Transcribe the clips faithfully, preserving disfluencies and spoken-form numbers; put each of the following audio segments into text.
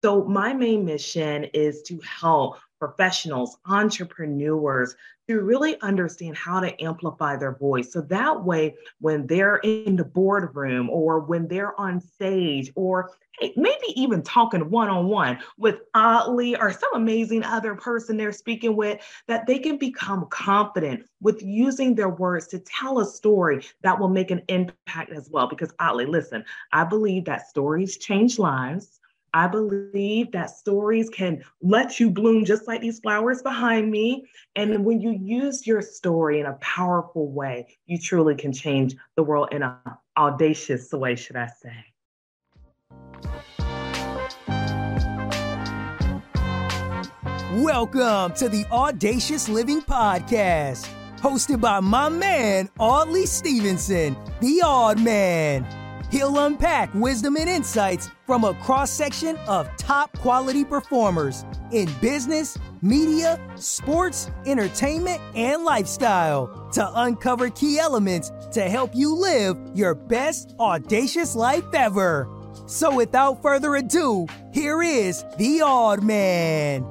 So my main mission is to help professionals, entrepreneurs, to really understand how to amplify their voice. So that way, when they're in the boardroom or when they're on stage or hey, maybe even talking one-on-one with Audley or some amazing other person they're speaking with, that they can become confident with using their words to tell a story that will make an impact as well. Because Audley, listen, I believe that stories change lives. I believe that stories can let you bloom just like these flowers behind me. And when you use your story in a powerful way, you truly can change the world in an audacious way, should I say. Welcome to the Audacious Living Podcast, hosted by my man, Audley Stevenson, the Odd Man. He'll unpack wisdom and insights from a cross-section of top-quality performers in business, media, sports, entertainment, and lifestyle to uncover key elements to help you live your best audacious life ever. So without further ado, here is The Odd Man.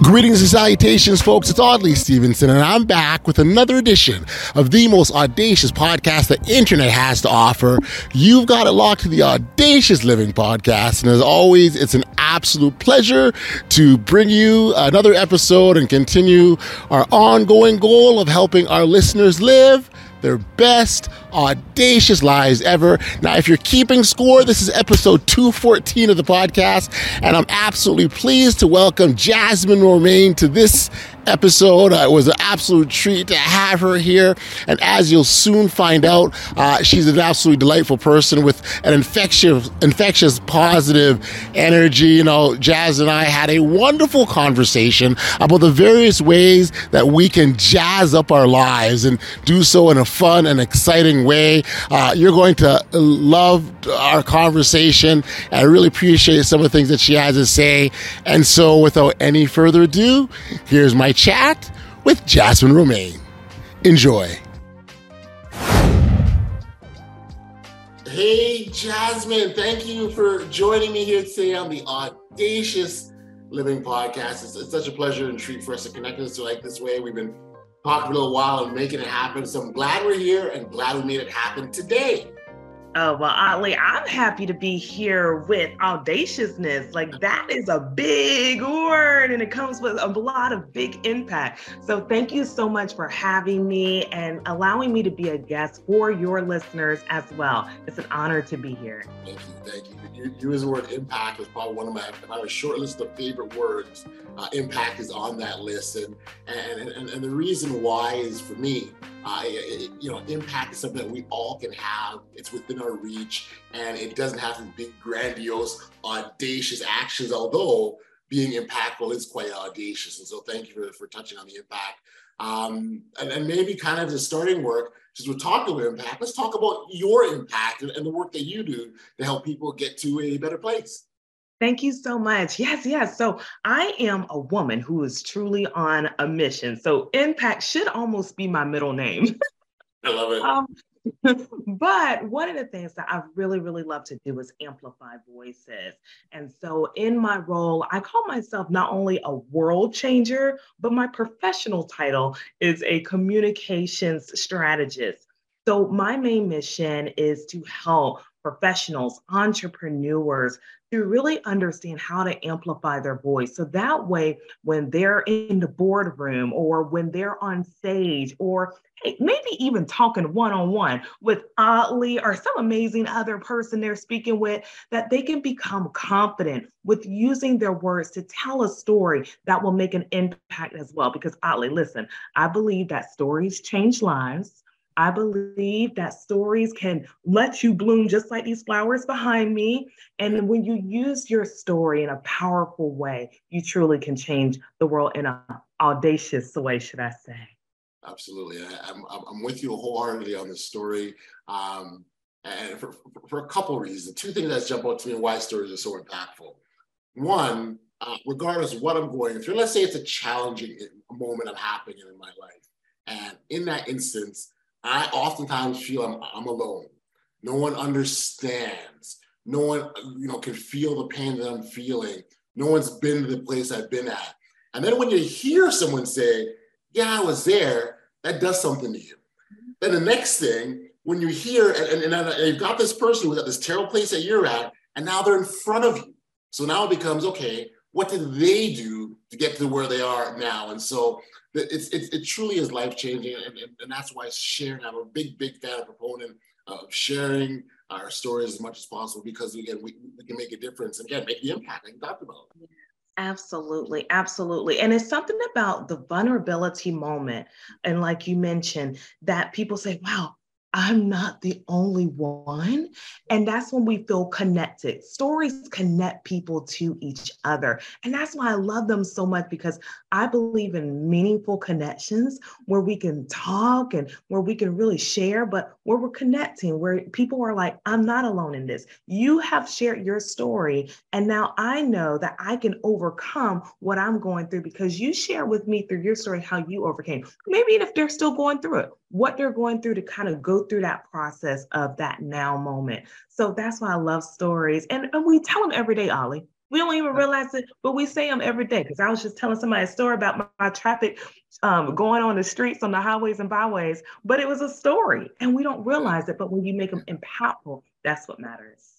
Greetings and salutations, folks. It's Audley Stevenson, and I'm back with another edition of the most audacious podcast the internet has to offer. You've got it locked to the Audacious Living Podcast, and as always, it's an absolute pleasure to bring you another episode and continue our ongoing goal of helping our listeners live their best audacious lives ever. Now, if you're keeping score, this is episode two fourteen of the podcast, and I'm absolutely pleased to welcome Jasmine Romaine to this episode. Uh, it was an absolute treat to have her here, and as you'll soon find out, uh, she's an absolutely delightful person with an infectious, infectious positive energy. You know, Jazz and I had a wonderful conversation about the various ways that we can jazz up our lives and do so in a fun and exciting way. Uh, you're going to love our conversation. I really appreciate some of the things that she has to say. And so without any further ado, here's my chat with Jasmine Romaine. Enjoy. Hey, Jasmine, thank you for joining me here today on the Audacious Living Podcast. It's, it's such a pleasure and treat for us to connect us to like this way. We've been talking for a little while and making it happen. So I'm glad we're here and glad we made it happen today. Oh, well, Audley, I'm happy to be here with audaciousness. Like, that is a big word, and it comes with a lot of big impact. So thank you so much for having me and allowing me to be a guest for your listeners as well. It's an honor to be here. Thank you. Thank you. You, you use the word impact is probably one of my, if I have a short list of favorite words, uh, impact is on that list. And, and, and, and the reason why is, for me, Uh, it, you know, impact is something that we all can have. It's within our reach, and it doesn't have to be grandiose, audacious actions, although being impactful is quite audacious. And so thank you for, for touching on the impact. Um, and, and maybe kind of the starting work, since we're talking about impact, let's talk about your impact and, and the work that you do to help people get to a better place. Thank you so much. Yes, yes. So I am a woman who is truly on a mission. So impact should almost be my middle name. I love it. Um, but one of the things that I really, really love to do is amplify voices. And so in my role, I call myself not only a world changer, but my professional title is a communications strategist. So my main mission is to help professionals, entrepreneurs, to really understand how to amplify their voice. So that way, when they're in the boardroom or when they're on stage or hey, maybe even talking one-on-one with Audley or some amazing other person they're speaking with, that they can become confident with using their words to tell a story that will make an impact as well. Because Audley, listen, I believe that stories change lives. I believe that stories can let you bloom just like these flowers behind me. And when you use your story in a powerful way, you truly can change the world in an audacious way, should I say. Absolutely. I, I'm, I'm with you wholeheartedly on this story. Um, and for, for a couple of reasons, two things that jump out to me and why stories are so impactful. One, uh, regardless of what I'm going through, let's say it's a challenging moment I'm happening in my life. And in that instance, I oftentimes feel I'm, I'm alone. No one understands. No one, you know, can feel the pain that I'm feeling. No one's been to the place I've been at. And then when you hear someone say, yeah, I was there, that does something to you. Then the next thing, when you hear, and, and, and you've got this person who's at this terrible place that you're at, and now they're in front of you. So now it becomes, okay, what did they do to get to where they are now? And so it's, it's, it truly is life-changing. And, and, and that's why sharing, I'm a big, big fan and proponent of sharing our stories as much as possible, because we can, we, we can make a difference and, again, make the impact like you talked about. Absolutely. Absolutely. And it's something about the vulnerability moment. And like you mentioned, that people say, wow, I'm not the only one. And that's when we feel connected. Stories connect people to each other. And that's why I love them so much, because I believe in meaningful connections where we can talk and where we can really share, but where we're connecting, where people are like, I'm not alone in this. You have shared your story. And now I know that I can overcome what I'm going through because you share with me through your story how you overcame. Maybe if they're still going through it, what they're going through to kind of go through that process of that now moment. So that's why I love stories. And, and we tell them every day, Ollie. We don't even realize it, but we say them every day. Because I was just telling somebody a story about my, my traffic um, going on the streets, on the highways and byways, but it was a story and we don't realize it. But when you make them impactful, that's what matters.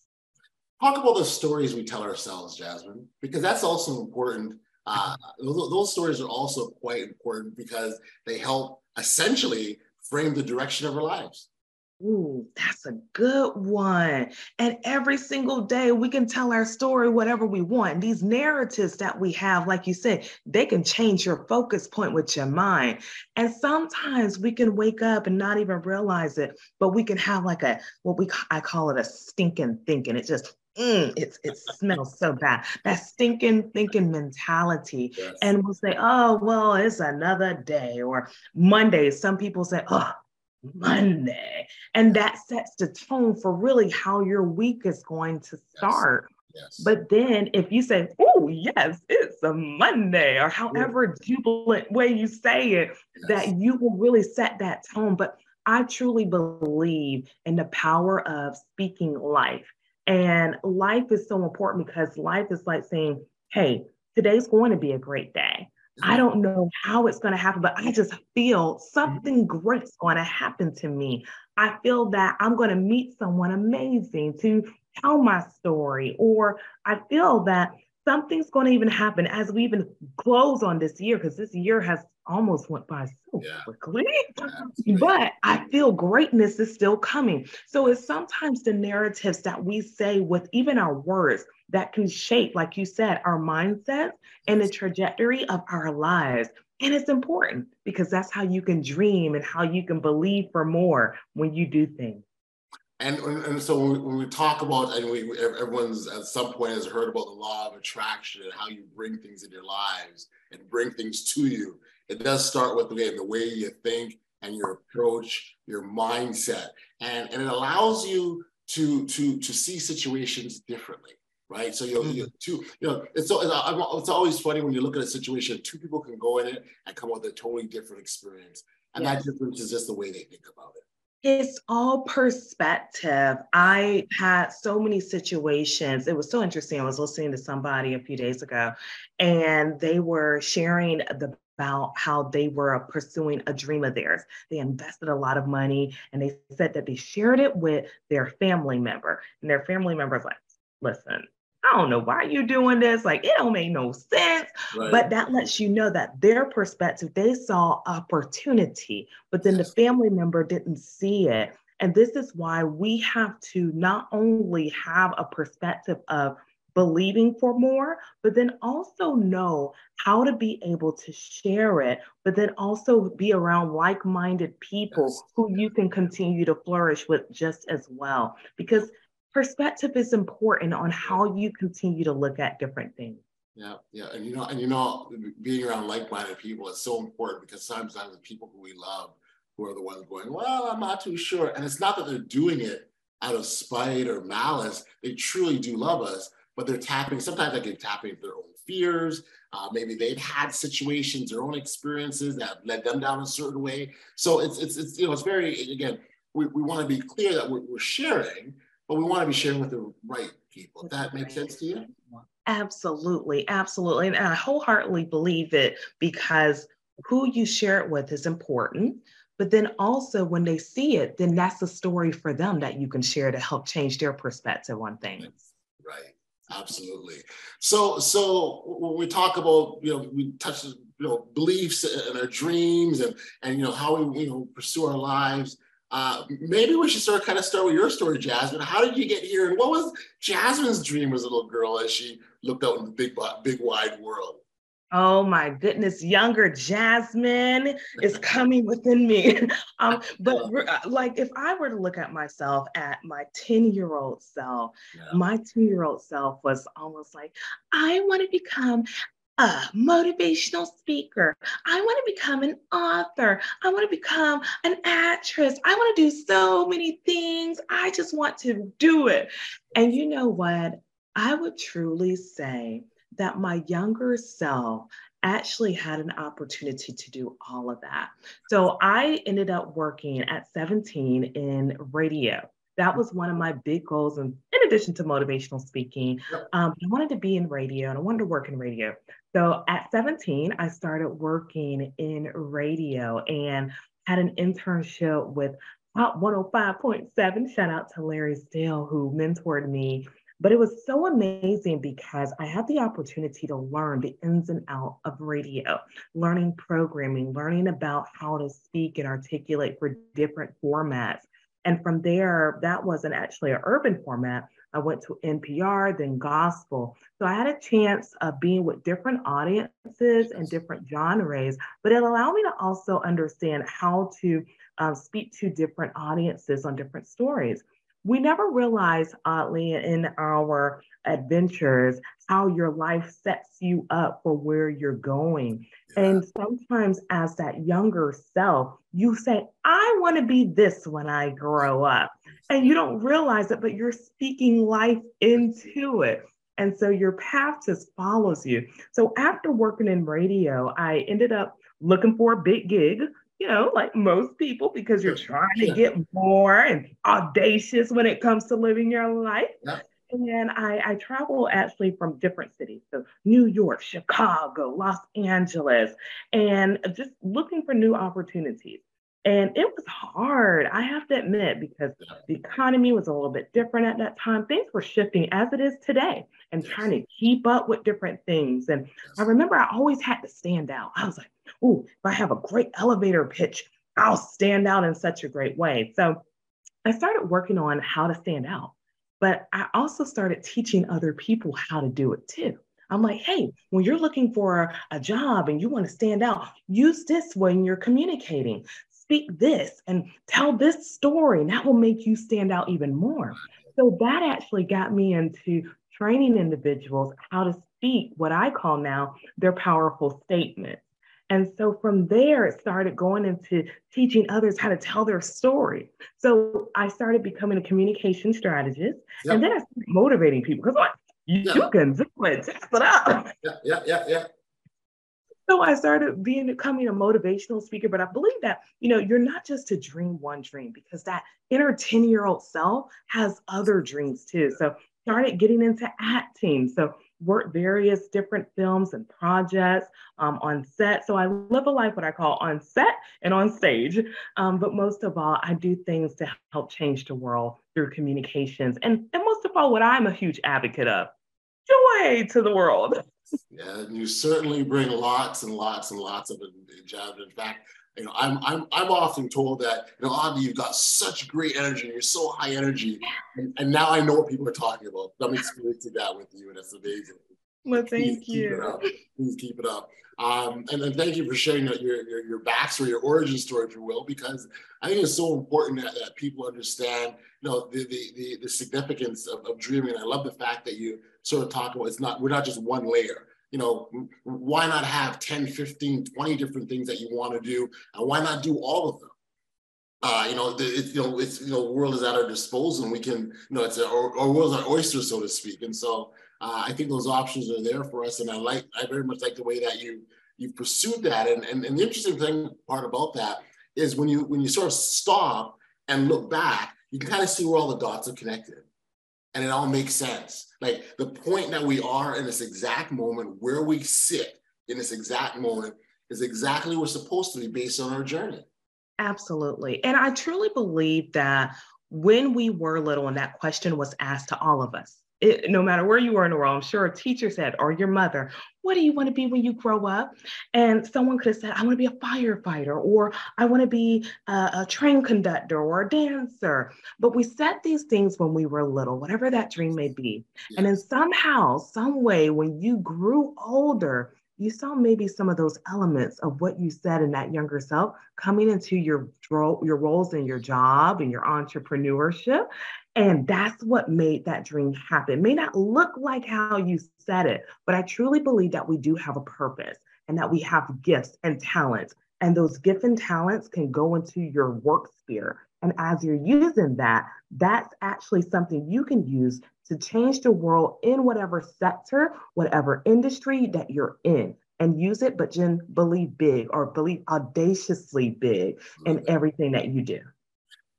Talk about the stories we tell ourselves, Jasmine, because that's also important. Uh, those, those stories are also quite important because they help essentially frame the direction of our lives. Ooh, that's a good one. And every single day we can tell our story, whatever we want. These narratives that we have, like you said, they can change your focus point with your mind. And sometimes we can wake up and not even realize it, but we can have like a, what we, I call it a stinking thinking. It just, Mm, it, it smells so bad. That stinking thinking mentality. Yes. And we'll say, oh, well, it's another day, or Monday. Some people say, oh, Monday. And that sets the tone for really how your week is going to start. Yes. Yes. But then if you say, oh, yes, it's a Monday, or however yes. jubilant way you say it, yes. that you will really set that tone. But I truly believe in the power of speaking life. And life is so important because life is like saying, hey, today's going to be a great day. I don't know how it's going to happen, but I just feel something great's going to happen to me. I feel that I'm going to meet someone amazing to tell my story, or I feel that something's going to even happen as we even close on this year, because this year has almost went by so yeah. quickly, yeah, but I feel greatness is still coming. So it's sometimes the narratives that we say with even our words that can shape, like you said, our mindset and the trajectory of our lives. And it's important because that's how you can dream and how you can believe for more when you do things. And, and so when we, when we talk about, and we, everyone's at some point has heard about the law of attraction and how you bring things in your lives and bring things to you. It does start with the, the way you think and your approach, your mindset. And, and it allows you to, to, to see situations differently, right? So you're, you're two, you know, it's, it's always funny when you look at a situation, two people can go in it and come up with a totally different experience. And yes. that difference is just the way they think about it. It's all perspective. I had so many situations. It was so interesting. I was listening to somebody a few days ago, and they were sharing the, about how they were pursuing a dream of theirs. They invested a lot of money, and they said that they shared it with their family member. And their family member was like, listen, I don't know why you're doing this. Like, it don't make no sense. Right. But that lets you know that their perspective, they saw opportunity, but then the family member didn't see it. And this is why we have to not only have a perspective of believing for more, but then also know how to be able to share it, but then also be around like-minded people yes. who you can continue to flourish with just as well. Because perspective is important on how you continue to look at different things. Yeah, yeah, and you know, and you know, being around like-minded people is so important because sometimes the people who we love who are the ones going, well, I'm not too sure, and it's not that they're doing it out of spite or malice. They truly do love us, but they're tapping. Sometimes they can tap into their own fears. Uh, maybe they've had situations, their own experiences that have led them down a certain way. So it's it's it's you know, it's very again, we we want to be clear that we're, we're sharing. But we want to be sharing with the right people. That makes sense to you? Absolutely. Absolutely. And I wholeheartedly believe it, because who you share it with is important. But then also when they see it, then that's a story for them that you can share to help change their perspective on things. Right. Absolutely. So, so when we talk about, you know, we touch, you know, beliefs and our dreams and, and, you know, how we, you know, pursue our lives. Uh, maybe we should start kind of start with your story, Jasmine. How did you get here? And what was Jasmine's dream as a little girl as she looked out in the big, big wide world? Oh my goodness, younger Jasmine is coming within me. Um, but like, if I were to look at myself, at my ten-year-old self, yeah. my ten-year-old self was almost like, I want to become a motivational speaker. I want to become an author. I want to become an actress. I want to do so many things. I just want to do it. And you know what? I would truly say that my younger self actually had an opportunity to do all of that. So I ended up working at seventeen in radio. That was one of my big goals. And in addition to motivational speaking, um, I wanted to be in radio and I wanted to work in radio. So at seventeen, I started working in radio and had an internship with Hot one oh five point seven. Shout out to Larry Steele, who mentored me. But it was so amazing because I had the opportunity to learn the ins and outs of radio, learning programming, learning about how to speak and articulate for different formats. And from there, that wasn't actually an urban format. I went to N P R, then gospel. So I had a chance of being with different audiences and different genres, but it allowed me to also understand how to uh, speak to different audiences on different stories. We never realize, oddly, in our adventures, how your life sets you up for where you're going. Yeah. And sometimes as that younger self, you say, I want to be this when I grow up. And you don't realize it, but you're speaking life into it. And so your path just follows you. So after working in radio, I ended up looking for a big gig, you know, like most people, because you're trying to get more and audacious when it comes to living your life. Yeah. And I, I travel actually from different cities. So New York, Chicago, Los Angeles, and just looking for new opportunities. And it was hard, I have to admit, because the economy was a little bit different at that time. Things were shifting as it is today and trying to keep up with different things. And I remember I always had to stand out. I was like, oh, if I have a great elevator pitch, I'll stand out in such a great way. So I started working on how to stand out. But I also started teaching other people how to do it too. I'm like, hey, when you're looking for a job and you want to stand out, use this when you're communicating. Speak this and tell this story, and that will make you stand out even more. So that actually got me into training individuals how to speak what I call now their powerful statements. And so from there, it started going into teaching others how to tell their story. So I started becoming a communication strategist, yep. and then I started motivating people because I'm like, you yeah. can do it, test it out. Yeah, yeah, yeah, yeah. So I started being, becoming a motivational speaker, but I believe that, you know, you're not just to dream one dream, because that inner ten-year-old self has other dreams too. So started getting into acting. So worked various different films and projects um, on set. So I live a life, what I call on set and on stage. Um, but most of all, I do things to help change the world through communications. And, and most of all, what I'm a huge advocate of, joy to the world. Yeah, and you certainly bring lots and lots and lots of Jasmine. In fact, you know, I'm I'm I'm often told that, you know, Audley, you've got such great energy, you're so high energy, and, and now I know what people are talking about. I'm experiencing that with you, and it's amazing. Well, thank Please you. Keep it up. Please keep it up. Um, and then thank you for sharing your your your backstory, your origin story, if you will, because I think it's so important that, that people understand, you know, the the the, the significance of, of dreaming. I love the fact that you sort of talk about it's not we're not just one layer. You know, why not have ten, fifteen, twenty different things that you want to do, and why not do all of them? Uh, you know, the it, you know, it's you know, the world is at our disposal, and we can, you know, it's a, our, our world's our oyster, so to speak, and so. Uh, I think those options are there for us, and I like. I very much like the way that you you pursued that. And, and and the interesting thing part about that is when you when you sort of stop and look back, you can kind of see where all the dots are connected. and it all makes sense. Like the point that we are in this exact moment, where we sit in this exact moment is exactly where we're supposed to be based on our journey. Absolutely. And I truly believe that when we were little and that question was asked to all of us, it, no matter where you were in the world, I'm sure a teacher said, or your mother, what do you want to be when you grow up? And someone could have said, I want to be a firefighter, or I want to be a, a train conductor or a dancer. But we set these things when we were little, whatever that dream may be. Yes. And then somehow, some way, when you grew older, you saw maybe some of those elements of what you said in that younger self coming into your, your roles in your job and your entrepreneurship. And that's what made that dream happen. It may not look like how you said it, but I truly believe that we do have a purpose and that we have gifts and talents. And those gifts and talents can go into your work sphere. And as you're using that, that's actually something you can use to change the world in whatever sector, whatever industry that you're in, and use it, but Jen, believe big, or believe audaciously big in everything that you do.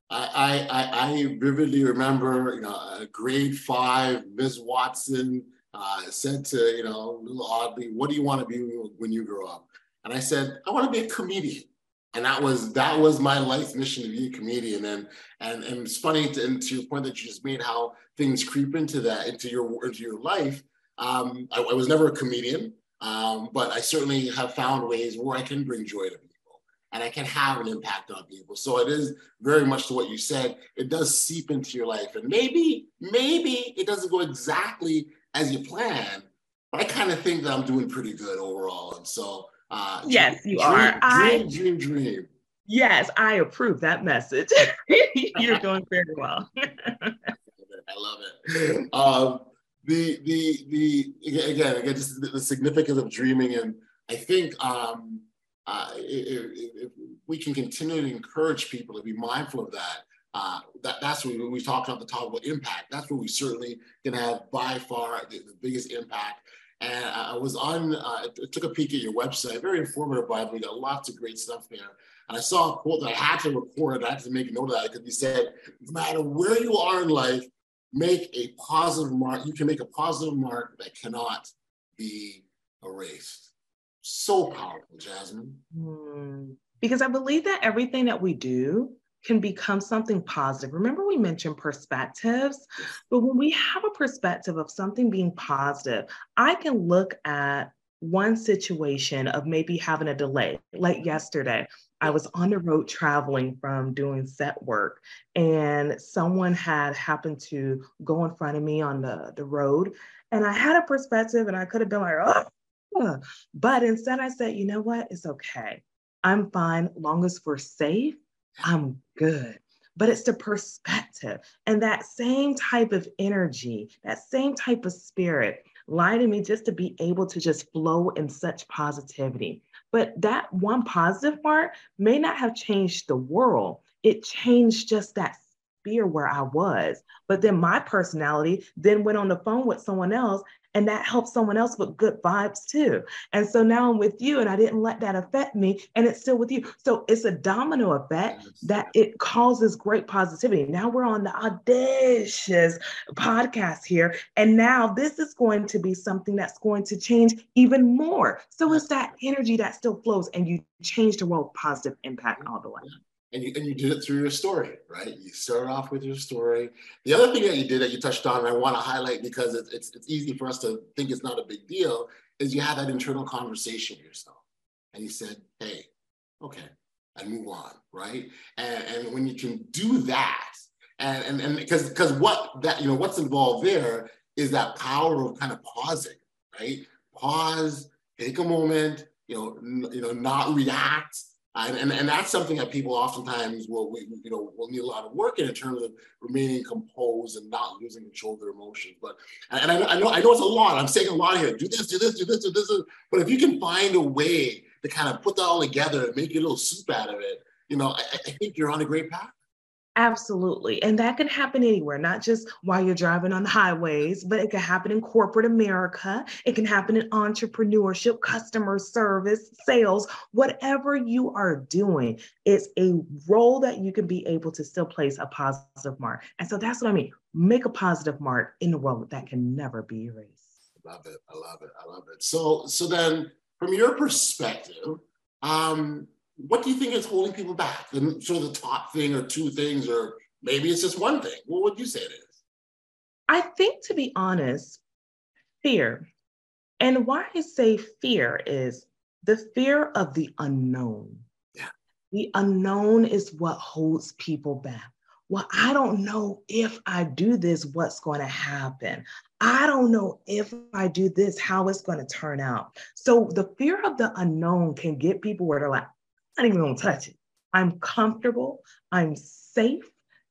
I, I, I vividly remember, you know, grade five, Miz Watson uh, said to, you know, little Audley, what do you want to be when you grow up? And I said, I want to be a comedian. And that was that was my life mission, to be a comedian. And and, and it's funny to, and to your point that you just made, how things creep into that, into your into your life. Um, I, I was never a comedian, um, but I certainly have found ways where I can bring joy to people and I can have an impact on people. So it is very much to what you said. It does seep into your life, and maybe maybe it doesn't go exactly as you plan, but I kind of think that I'm doing pretty good overall, and so. Uh, yes, you dream, are. Dream, I, dream, dream. Yes, I approve that message. You're doing very well. I love it. Um, the the the again again just the, the significance of dreaming, and I think um, uh, if, if we can continue to encourage people to be mindful of that. Uh, that that's what we talked about, the talk about impact. That's where we certainly can have by far the, the biggest impact. And I was on, uh, I took a peek at your website, very informative, by the way, got lots of great stuff there. And I saw a quote that I had to record, I had to make a note of that, because you said, no matter where you are in life, make a positive mark, you can make a positive mark that cannot be erased. So powerful, Jasmine. Mm, because I believe that everything that we do can become something positive. Remember, we mentioned perspectives, but when we have a perspective of something being positive, I can look at one situation of maybe having a delay. Like yesterday, I was on the road traveling from doing set work, and someone had happened to go in front of me on the, the road, and I had a perspective and I could have been like, oh, huh. But instead I said, you know what, it's okay. I'm fine, long as we're safe, I'm good. But it's the perspective, and that same type of energy, that same type of spirit lied to me just to be able to just flow in such positivity. But that one positive part may not have changed the world. It changed just that sphere where I was. But then my personality then went on the phone with someone else, and that helped someone else with good vibes too. And so now I'm with you, and I didn't let that affect me, and it's still with you. So it's a domino effect that it causes great positivity. Now we're on the Audacious podcast here, and now this is going to be something that's going to change even more. So it's that energy that still flows, and you change the world, positive impact all the way. And you, and you did it through your story, right? You start off with your story. The other thing that you did that you touched on, and I want to highlight because it's, it's, it's easy for us to think it's not a big deal, is you had that internal conversation with yourself. And you said, hey, okay, and move on, right? And, and when you can do that, and and and because because what that, you know, what's involved there is that power of kind of pausing, right? Pause, take a moment, you know, n- you know, not react. And, and, and that's something that people oftentimes will, we, you know, will need a lot of work in, in terms of remaining composed and not losing control of their emotions. But, and I know, I know, I know it's a lot. I'm saying a lot here. Do this, do this, do this, do this. But if you can find a way to kind of put that all together and make your little soup out of it, you know, I, I think you're on a great path. Absolutely. And that can happen anywhere, not just while you're driving on the highways, but it can happen in corporate America. It can happen in entrepreneurship, customer service, sales, whatever you are doing. It's a role that you can be able to still place a positive mark. And so that's what I mean. Make a positive mark in the world that can never be erased. Love it. I love it. I love it. So, so then from your perspective, um, what do you think is holding people back? The, sort of the top thing or two things, or maybe it's just one thing. What would you say it is? I think, to be honest, fear. And why I say fear is the fear of the unknown. Yeah. The unknown is what holds people back. Well, I don't know if I do this, what's going to happen. I don't know if I do this, how it's going to turn out. So the fear of the unknown can get people where they're like, I'm not even gonna touch it. I'm comfortable. I'm safe.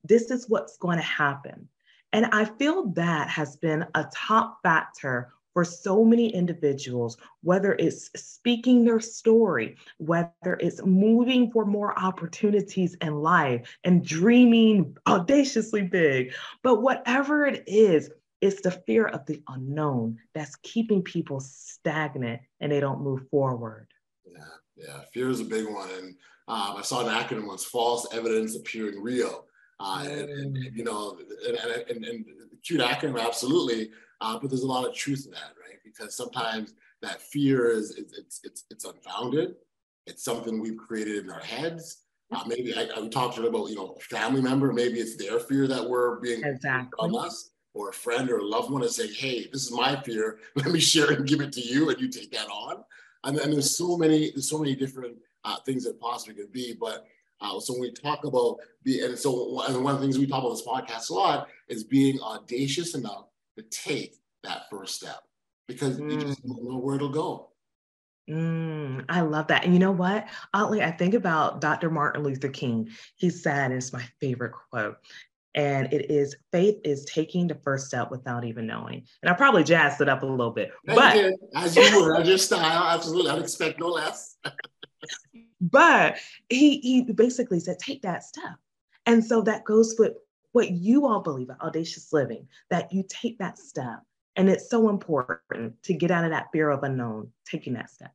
This is what's going to happen. And I feel that has been a top factor for so many individuals, whether it's speaking their story, whether it's moving for more opportunities in life and dreaming audaciously big. But whatever it is, it's the fear of the unknown that's keeping people stagnant and they don't move forward. Yeah. Yeah, fear is a big one. And um, I saw an acronym once, false evidence appearing real. Uh, and, and, and, you know, and, and, and cute acronym, absolutely. Uh, but there's a lot of truth in that, right? Because sometimes that fear is, it's it's it's unfounded. It's something we've created in our heads. Uh, maybe I, I talked to them about, you know, a family member. Maybe it's their fear that we're being exactly. on us, or a friend or a loved one is saying, hey, this is my fear. Let me share it and give it to you, and you take that on. And, and there's so many, there's so many different uh, things that possibly could be. But uh, so when we talk about the, and so and one of the things we talk about this podcast a lot is being audacious enough to take that first step, because mm. you just don't know where it'll go. Mm, I love that. And you know what, Audley, I think about Doctor Martin Luther King. He said, and it's my favorite quote, and it is, faith is taking the first step without even knowing. And I probably jazzed it up a little bit. No, but you did, as you were, as your style, absolutely. I'd expect no less. But he he basically said, take that step. And so that goes with what you all believe at Audacious Living, that you take that step. And it's so important to get out of that fear of unknown, taking that step.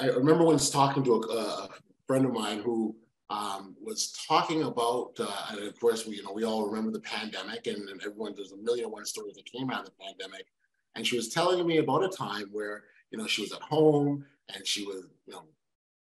I remember once talking to a, a friend of mine who Um, was talking about, uh, and of course, we, you know, we all remember the pandemic, and, and everyone, there's a million and one stories that came out of the pandemic. And she was telling me about a time where, you know, she was at home and she was, you know,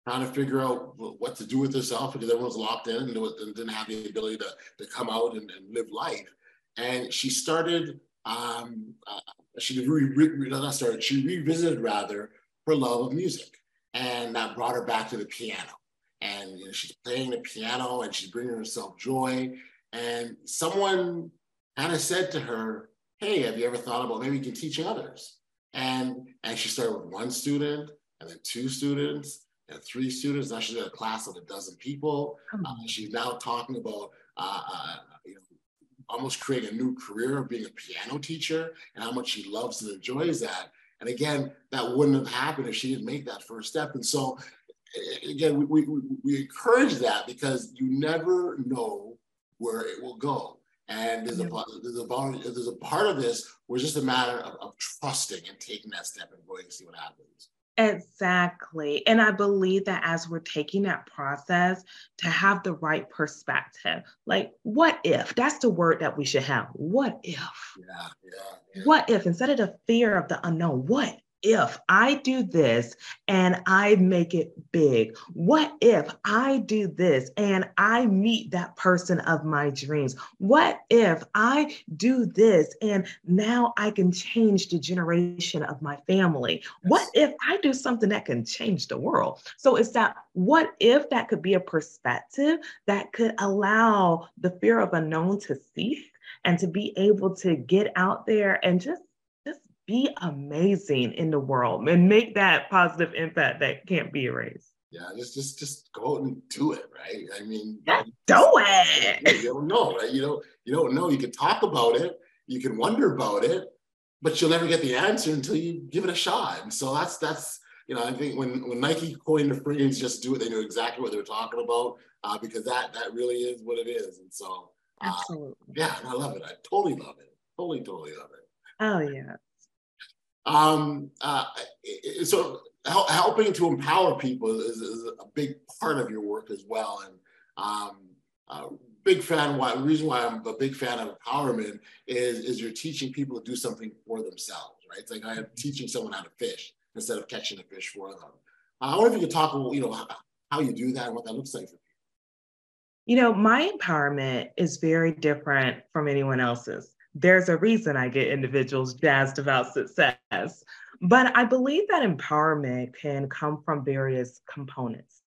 trying to figure out what to do with herself, because everyone was locked in and, was, and didn't have the ability to, to come out and, and live life. And she started, um, uh, she re- re- not started, she revisited rather her love of music, and that brought her back to the piano. And you know, she's playing the piano and she's bringing herself joy. And someone kind of said to her, hey, have you ever thought about maybe you can teach others? And, and she started with one student, and then two students, and three students. Now she's in a class of a dozen people. Uh, she's now talking about uh, uh, you know, almost creating a new career of being a piano teacher, and how much she loves and enjoys that. And again, that wouldn't have happened if she didn't make that first step. And so, again, we, we we encourage that, because you never know where it will go. And there's a there's a part, there's a part of this where it's just a matter of, of trusting and taking that step and going and see what happens. Exactly. And I believe that as we're taking that process, to have the right perspective, like, what if? That's the word that we should have. What if? Yeah, yeah, yeah. What if? Instead of the fear of the unknown, what if I do this and I make it big? What if I do this and I meet that person of my dreams? What if I do this and now I can change the generation of my family? What if I do something that can change the world? So it's that what if that could be a perspective that could allow the fear of unknown to cease, and to be able to get out there and just be amazing in the world and make that positive impact that can't be erased. Yeah, just just just go out and do it, right? I mean, just, do it. You don't know, right? You don't you don't know. You can talk about it, you can wonder about it, but you'll never get the answer until you give it a shot. And so that's that's you know, I think when, when Nike coined the phrase "just do it," they knew exactly what they were talking about, uh, because that that really is what it is. And so, uh, absolutely, yeah, I love it. I totally love it. Totally, totally love it. Oh yeah. Um. Uh. So hel- helping to empower people is, is a big part of your work as well, and um. Uh, big fan. Why? Reason why I'm a big fan of empowerment is is you're teaching people to do something for themselves, right? It's like I'm teaching someone how to fish instead of catching a fish for them. Uh, I wonder if you could talk about, you know, how, how you do that and what that looks like for people. You know, my empowerment is very different from anyone else's. There's a reason I get individuals jazzed about success, but I believe that empowerment can come from various components.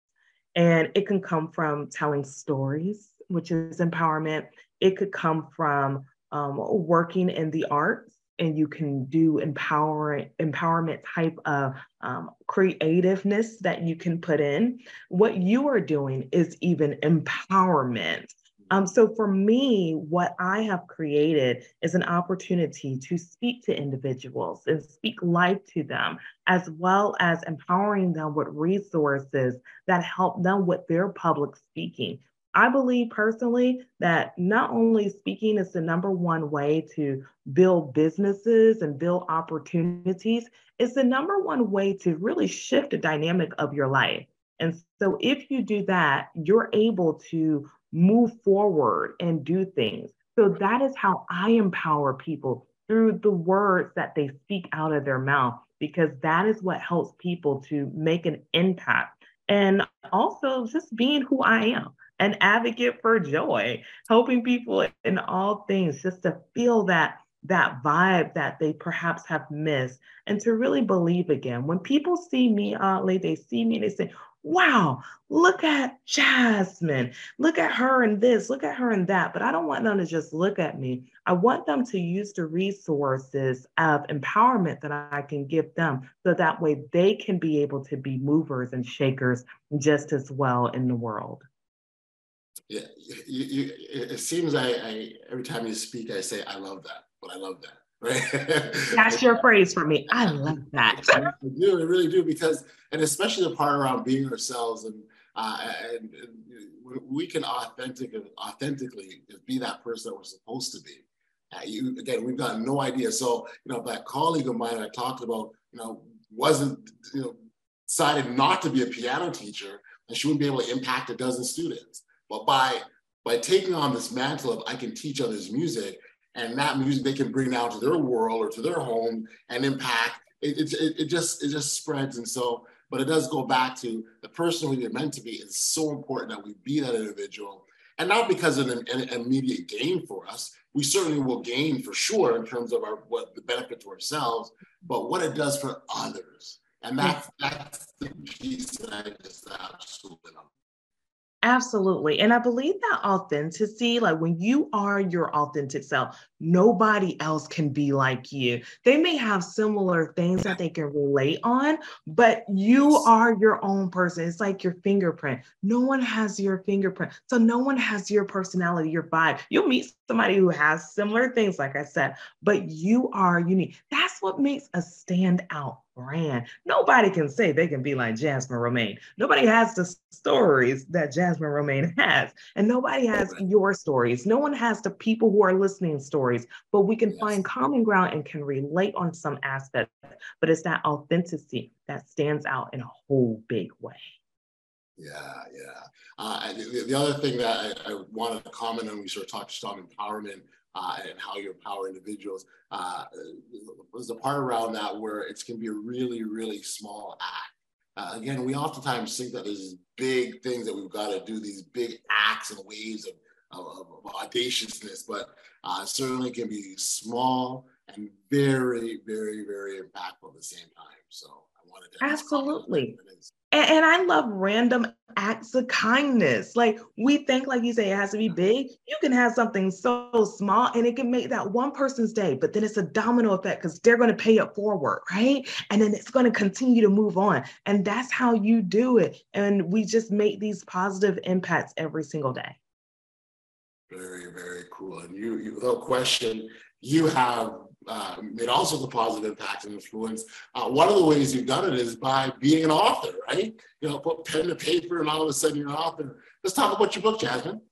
And it can come from telling stories, which is empowerment. It could come from um, working in the arts, and you can do empower, empowerment type of um, creativeness that you can put in. What you are doing is even empowerment. Um, so for me, what I have created is an opportunity to speak to individuals and speak life to them, as well as empowering them with resources that help them with their public speaking. I believe personally that not only speaking is the number one way to build businesses and build opportunities, it's the number one way to really shift the dynamic of your life. And so if you do that, you're able to move forward and do things. So that is how I empower people, through the words that they speak out of their mouth, because that is what helps people to make an impact. And also just being who I am, an advocate for joy, helping people in all things, just to feel that that vibe that they perhaps have missed, and to really believe again. When people see me, Audley, they see me, they say, wow, look at Jasmine, look at her and this, look at her and that. But I don't want them to just look at me. I want them to use the resources of empowerment that I can give them, so that way they can be able to be movers and shakers just as well in the world. Yeah, you, you, it seems I, I every time you speak, I say, I love that, but I love that. Right? That's your phrase for me. I love that. I do, I really do, because, and especially the part around being ourselves, and uh, and, and we can authentic authentically be that person that we're supposed to be. Uh, you again, we've got no idea. So you know, that colleague of mine I talked about, you know, wasn't you know decided not to be a piano teacher, and she wouldn't be able to impact a dozen students. But by by taking on this mantle of I can teach others music, and that music they can bring now to their world or to their home and impact. It, it, it just it just spreads. And so, but it does go back to the person who you're meant to be is so important that we be that individual. And not because of an, an immediate gain for us. We certainly will gain for sure in terms of our what the benefit to ourselves, but what it does for others. And that's, that's the piece that I just absolutely love. Absolutely. And I believe that authenticity, like when you are your authentic self, nobody else can be like you. They may have similar things that they can relate on, but you are your own person. It's like your fingerprint. No one has your fingerprint. So no one has your personality, your vibe. You'll meet somebody who has similar things, like I said, but you are unique. That's what makes a standout brand. Nobody can say they can be like Jasmine Romaine. Nobody has the stories that Jasmine Romaine has, and nobody has your stories. No one has the people who are listening stories, but we can yes. find common ground and can relate on some aspects. But it's that authenticity that stands out in a whole big way. Yeah, yeah. Uh, the, the other thing that I, I wanted to comment on, we sort of touched on empowerment uh, and how you empower individuals, uh, was the part around that where it can be a really, really small act. Uh, again, we oftentimes think that there's these big things that we've got to do, these big acts and waves of, of, of audaciousness, but uh, certainly can be small and very, very, very impactful at the same time. So I wanted to absolutely. And, and I love random acts of kindness. Like we think, like you say, it has to be big. You can have something so small and it can make that one person's day, but then it's a domino effect because they're going to pay it forward, right? And then it's going to continue to move on. And that's how you do it. And we just make these positive impacts every single day. Very, very cool. And you, you without question, you have uh, it also has a positive impact and influence. Uh, one of the ways you've done it is by being an author, right? You know, put pen to paper and all of a sudden you're an author. Let's talk about your book, Jasmine.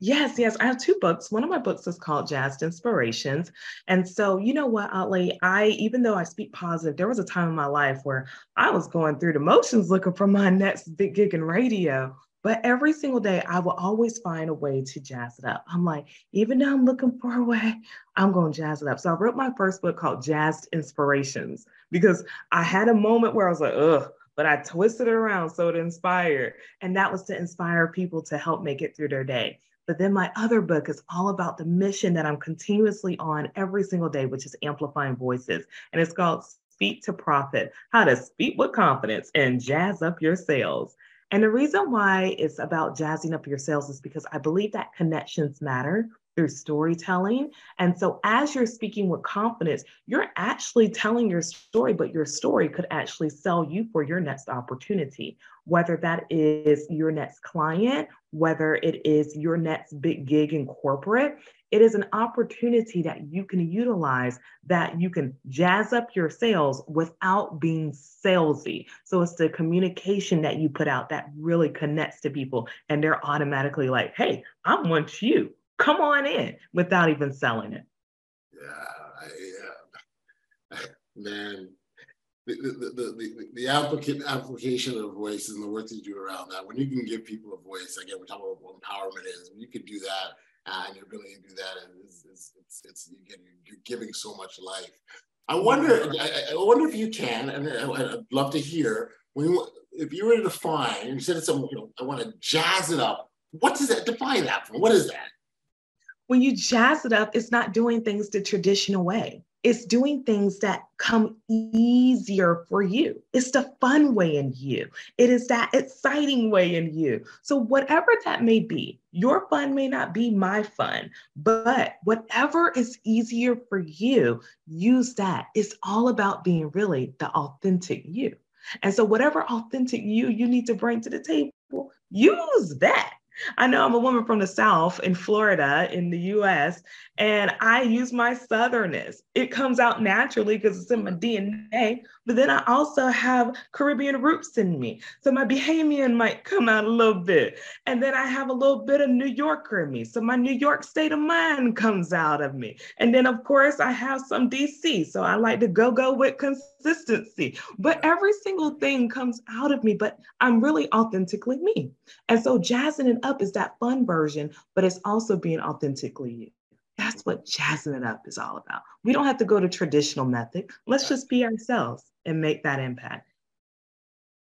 Yes, yes. I have two books. One of my books is called Jazzed Inspirations. And so, you know what, Audley, I, even though I speak positive, there was a time in my life where I was going through the motions looking for my next big gig in radio. But every single day, I will always find a way to jazz it up. I'm like, even though I'm looking for a way, I'm going to jazz it up. So I wrote my first book called Jazzed Inspirations because I had a moment where I was like, ugh, but I twisted it around so it inspired. And that was to inspire people to help make it through their day. But then my other book is all about the mission that I'm continuously on every single day, which is amplifying voices. And it's called Speak to Profit, How to Speak with Confidence and Jazz Up Your Sales. And the reason why it's about jazzing up your sales is because I believe that connections matter through storytelling. And so as you're speaking with confidence, you're actually telling your story, but your story could actually sell you for your next opportunity, whether that is your next client, whether it is your next big gig in corporate. It is an opportunity that you can utilize, that you can jazz up your sales without being salesy. So it's the communication that you put out that really connects to people. And they're automatically like, hey, I want you. Come on in, without even selling it. Yeah, yeah. Man, the, the, the, the, the applicant, application of voice and the work that you do around that, when you can give people a voice, again, we talk about what empowerment is, when you can do that uh, and your ability to do that, is, is, it's, it's, you're, you're giving so much life. I wonder, I, I wonder if you can, and I'd love to hear, when you, if you were to define, you said it's something, you know, I want to jazz it up. What does that, define that for? What is that? When you jazz it up, it's not doing things the traditional way. It's doing things that come easier for you. It's the fun way in you. It is that exciting way in you. So whatever that may be, your fun may not be my fun, but whatever is easier for you, use that. It's all about being really the authentic you. And so whatever authentic you you need to bring to the table, use that. I know I'm a woman from the South in Florida in the U S, and I use my Southernness. It comes out naturally because it's in my D N A, but then I also have Caribbean roots in me. So my Bahamian might come out a little bit. And then I have a little bit of New Yorker in me. So my New York state of mind comes out of me. And then of course I have some D C. So I like to go, go with consistency, but every single thing comes out of me, but I'm really authentically me. And so jazzing it up is that fun version, but it's also being authentically you. That's what jazzing it up is all about. We don't have to go to traditional method. Let's just be ourselves and make that impact.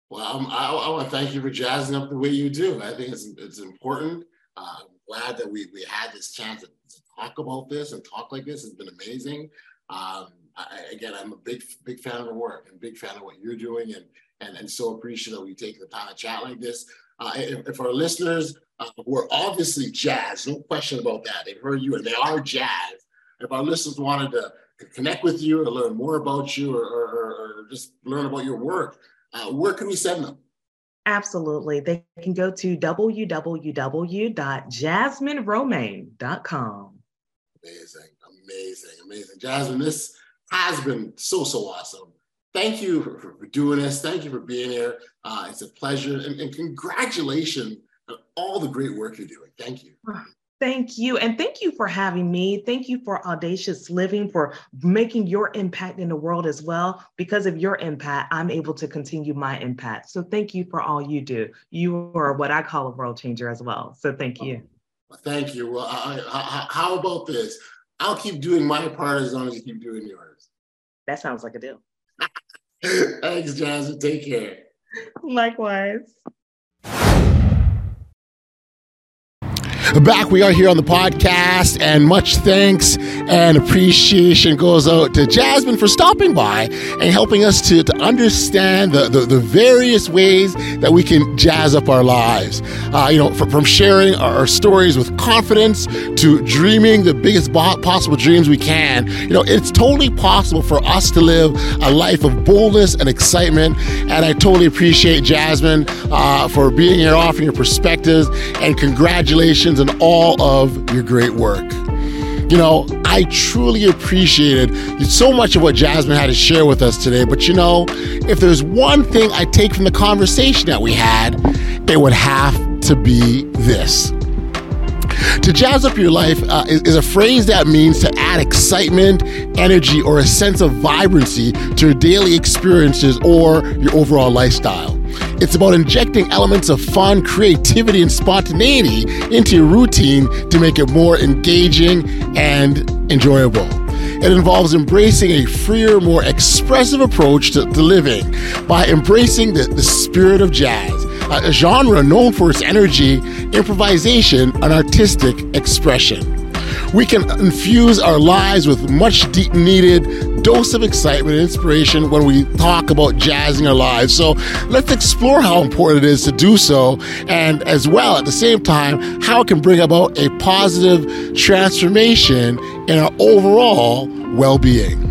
Well, I'm, I, I want to thank you for jazzing up the way you do. I think it's, it's important. Uh, I'm glad that we, we had this chance to talk about this and talk like this. It's been amazing. Um, I, again, I'm a big, big fan of the work and big fan of what you're doing, and, and, and so appreciate that we take the time to chat like this. Uh, if, if our listeners uh, who are obviously jazzed, no question about that, they've heard you and they are jazzed. If our listeners wanted to, to connect with you or learn more about you, or, or, or just learn about your work, uh, where can we send them? Absolutely. They can go to w w w dot jasmine romaine dot com. Amazing, amazing, amazing. Jasmine, this has been so, so awesome. Thank you for, for doing this. Thank you for being here. Uh, it's a pleasure. And, and congratulations on all the great work you're doing. Thank you. Thank you. And thank you for having me. Thank you for Audacious Living, for making your impact in the world as well. Because of your impact, I'm able to continue my impact. So thank you for all you do. You are what I call a world changer as well. So thank you. Well, thank you. Well, I, I, how about this? I'll keep doing my part as long as you keep doing yours. That sounds like a deal. Thanks, Jasmine. Take care. Likewise. Back we are here on the podcast, and much thanks and appreciation goes out to Jasmine for stopping by and helping us to, to understand the, the, the various ways that we can jazz up our lives. Uh, you know, from, from sharing our stories with confidence to dreaming the biggest possible dreams we can. You know, it's totally possible for us to live a life of boldness and excitement, and I totally appreciate Jasmine uh, for being here, offering your perspectives, and congratulations and all of your great work. you know, I truly appreciated so much of what Jasmine had to share with us today. But, you know, if there's one thing I take from the conversation that we had, it would have to be this. To jazz up your life uh, is, is a phrase that means to add excitement, energy, or a sense of vibrancy to your daily experiences or your overall lifestyle. It's about injecting elements of fun, creativity, and spontaneity into your routine to make it more engaging and enjoyable. It involves embracing a freer, more expressive approach to, to living by embracing the, the spirit of jazz, a genre known for its energy, improvisation, and artistic expression. We can infuse our lives with much deep-needed dose of excitement and inspiration when we talk about jazzing our lives. So let's explore how important it is to do so, and as well, at the same time, how it can bring about a positive transformation in our overall well-being.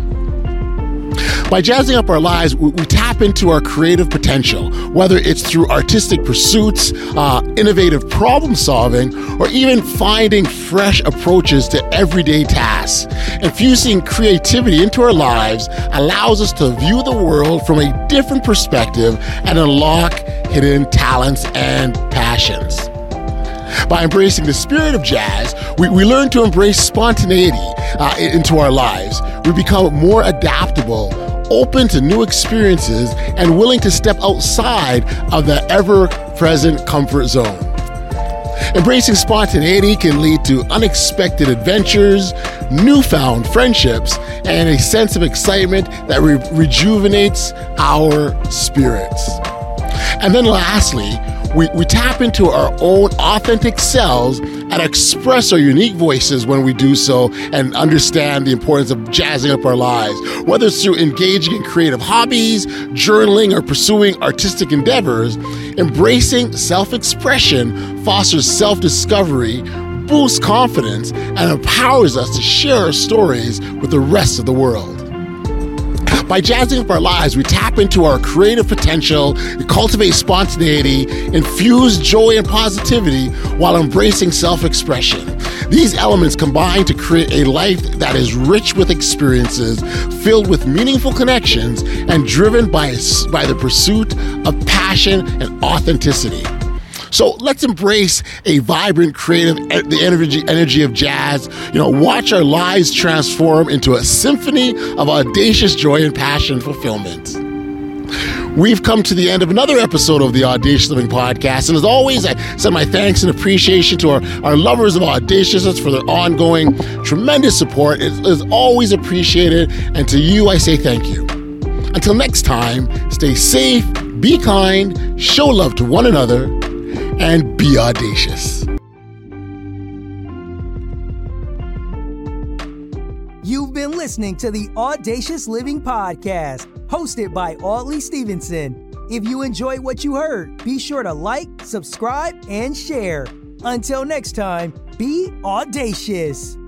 By jazzing up our lives, we, we tap into our creative potential, whether it's through artistic pursuits, uh, innovative problem solving, or even finding fresh approaches to everyday tasks. Infusing creativity into our lives allows us to view the world from a different perspective and unlock hidden talents and passions. By embracing the spirit of jazz, we, we learn to embrace spontaneity uh, into our lives. We become more adaptable, open to new experiences, and willing to step outside of the ever-present comfort zone. Embracing spontaneity can lead to unexpected adventures, newfound friendships, and a sense of excitement that re- rejuvenates our spirits. And then lastly, we, we tap into our own authentic selves and express our unique voices when we do so, and understand the importance of jazzing up our lives, whether it's through engaging in creative hobbies, journaling, or pursuing artistic endeavors. Embracing self-expression fosters self-discovery, boosts confidence, and empowers us to share our stories with the rest of the world. By jazzing up our lives, we tap into our creative potential, cultivate spontaneity, infuse joy and positivity while embracing self-expression. These elements combine to create a life that is rich with experiences, filled with meaningful connections, and driven by, by the pursuit of passion and authenticity. So let's embrace a vibrant, creative, the energy, energy of jazz. You know, watch our lives transform into a symphony of audacious joy and passion fulfillment. We've come to the end of another episode of the Audacious Living Podcast. And as always, I send my thanks and appreciation to our, our lovers of Audaciousness for their ongoing tremendous support. It is always appreciated. And to you, I say thank you. Until next time, stay safe, be kind, show love to one another, and be audacious. You've been listening to the Audacious Living Podcast, hosted by Audley Stevenson. If you enjoyed what you heard, be sure to like, subscribe, and share. Until next time, be audacious.